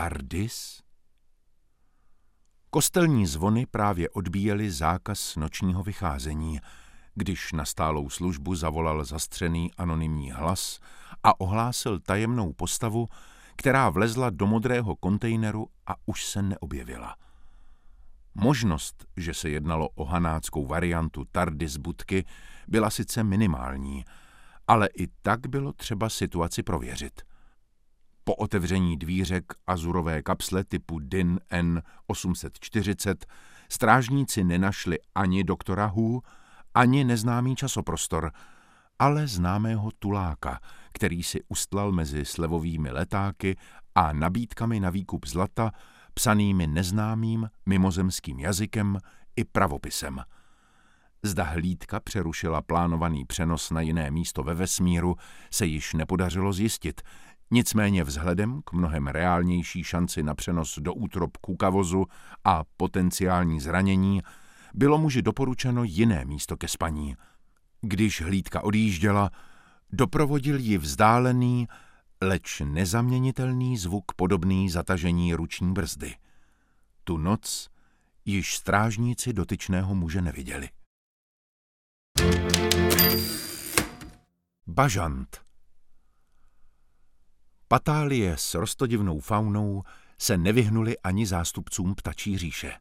Tardis? Kostelní zvony právě odbíjely zákaz nočního vycházení, když na stálou službu zavolal zastřený anonymní hlas a ohlásil tajemnou postavu, která vlezla do modrého kontejneru a už se neobjevila. Možnost, že se jednalo o hanáckou variantu Tardis budky, byla sice minimální, ale i tak bylo třeba situaci prověřit. Po otevření dvířek azurové kapsle typu DIN N840 strážníci nenašli ani doktora Hu, ani neznámý časoprostor, ale známého tuláka, který si ustlal mezi slevovými letáky a nabídkami na výkup zlata psanými neznámým mimozemským jazykem i pravopisem. Zda hlídka přerušila plánovaný přenos na jiné místo ve vesmíru, se již nepodařilo zjistit, nicméně vzhledem k mnohem reálnější šanci na přenos do útrob kukavozu a potenciální zranění bylo muži doporučeno jiné místo ke spaní. Když hlídka odjížděla, doprovodil ji vzdálený, leč nezaměnitelný zvuk podobný zatažení ruční brzdy. Tu noc již strážníci dotyčného muže neviděli. Bažand. Patálie s rostodivnou faunou se nevyhnuly ani zástupcům ptačí říše.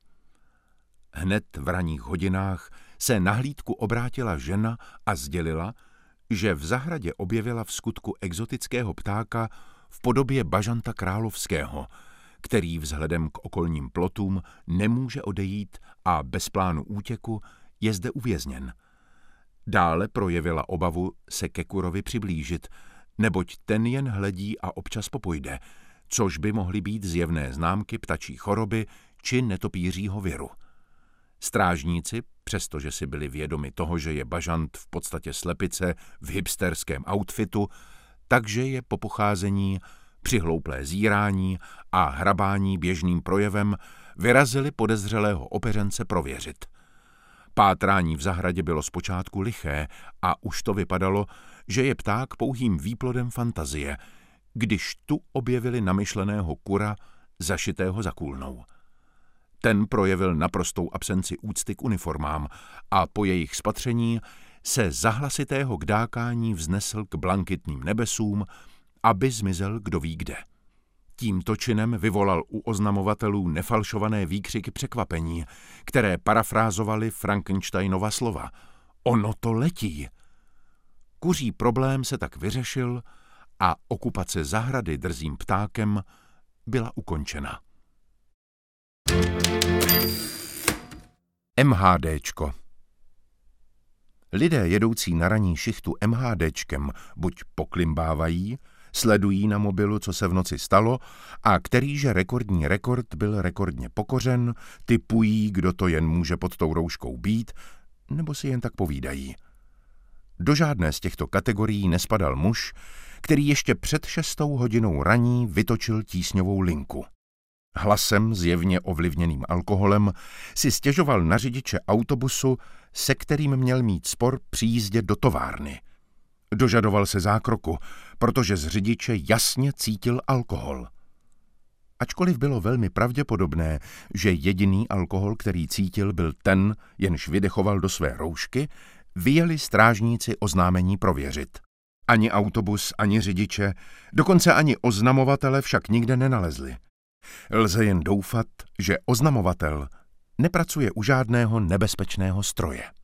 Hned v ranních hodinách se na hlídku obrátila žena a sdělila, že v zahradě objevila vskutku exotického ptáka v podobě bažanta královského, který vzhledem k okolním plotům nemůže odejít a bez plánu útěku je zde uvězněn. Dále projevila obavu se ke kurovi přiblížit, neboť ten jen hledí a občas popojde, což by mohly být zjevné známky ptačí choroby či netopířího viru. Strážníci, přestože si byli vědomi toho, že je bažant v podstatě slepice v hipsterském outfitu, takže je po pocházení, přihlouplé zírání a hrabání běžným projevem vyrazili podezřelého opeřence prověřit. Pátrání v zahradě bylo zpočátku liché a už to vypadalo, že je pták pouhým výplodem fantazie, když tu objevili namyšleného kura zašitého za kůlnou. Ten projevil naprostou absenci úcty k uniformám a po jejich spatření se zahlasitého kdákání vznesl k blankitným nebesům, aby zmizel kdo ví kde. Tímto činem vyvolal u oznamovatelů nefalšované výkřiky překvapení, které parafrázovali Frankensteinova slova. Ono to letí! Kuří problém se tak vyřešil a okupace zahrady drzým ptákem byla ukončena. MHDčko. Lidé jedoucí na ranní šichtu MHDčkem buď poklimbávají, sledují na mobilu, co se v noci stalo, a kterýže rekordní rekord byl rekordně pokořen, tipují, kdo to jen může pod tou rouškou být, nebo si jen tak povídají. Do žádné z těchto kategorií nespadal muž, který ještě před 6. hodinou raní vytočil tísňovou linku. Hlasem, zjevně ovlivněným alkoholem, si stěžoval na řidiče autobusu, se kterým měl mít spor při jízdě do továrny. Dožadoval se zákroku, protože z řidiče jasně cítil alkohol. Ačkoliv bylo velmi pravděpodobné, že jediný alkohol, který cítil, byl ten, jenž vydechoval do své roušky, vyjeli strážníci oznámení prověřit. Ani autobus, ani řidiče, dokonce ani oznamovatele však nikde nenalezli. Lze jen doufat, že oznamovatel nepracuje u žádného nebezpečného stroje.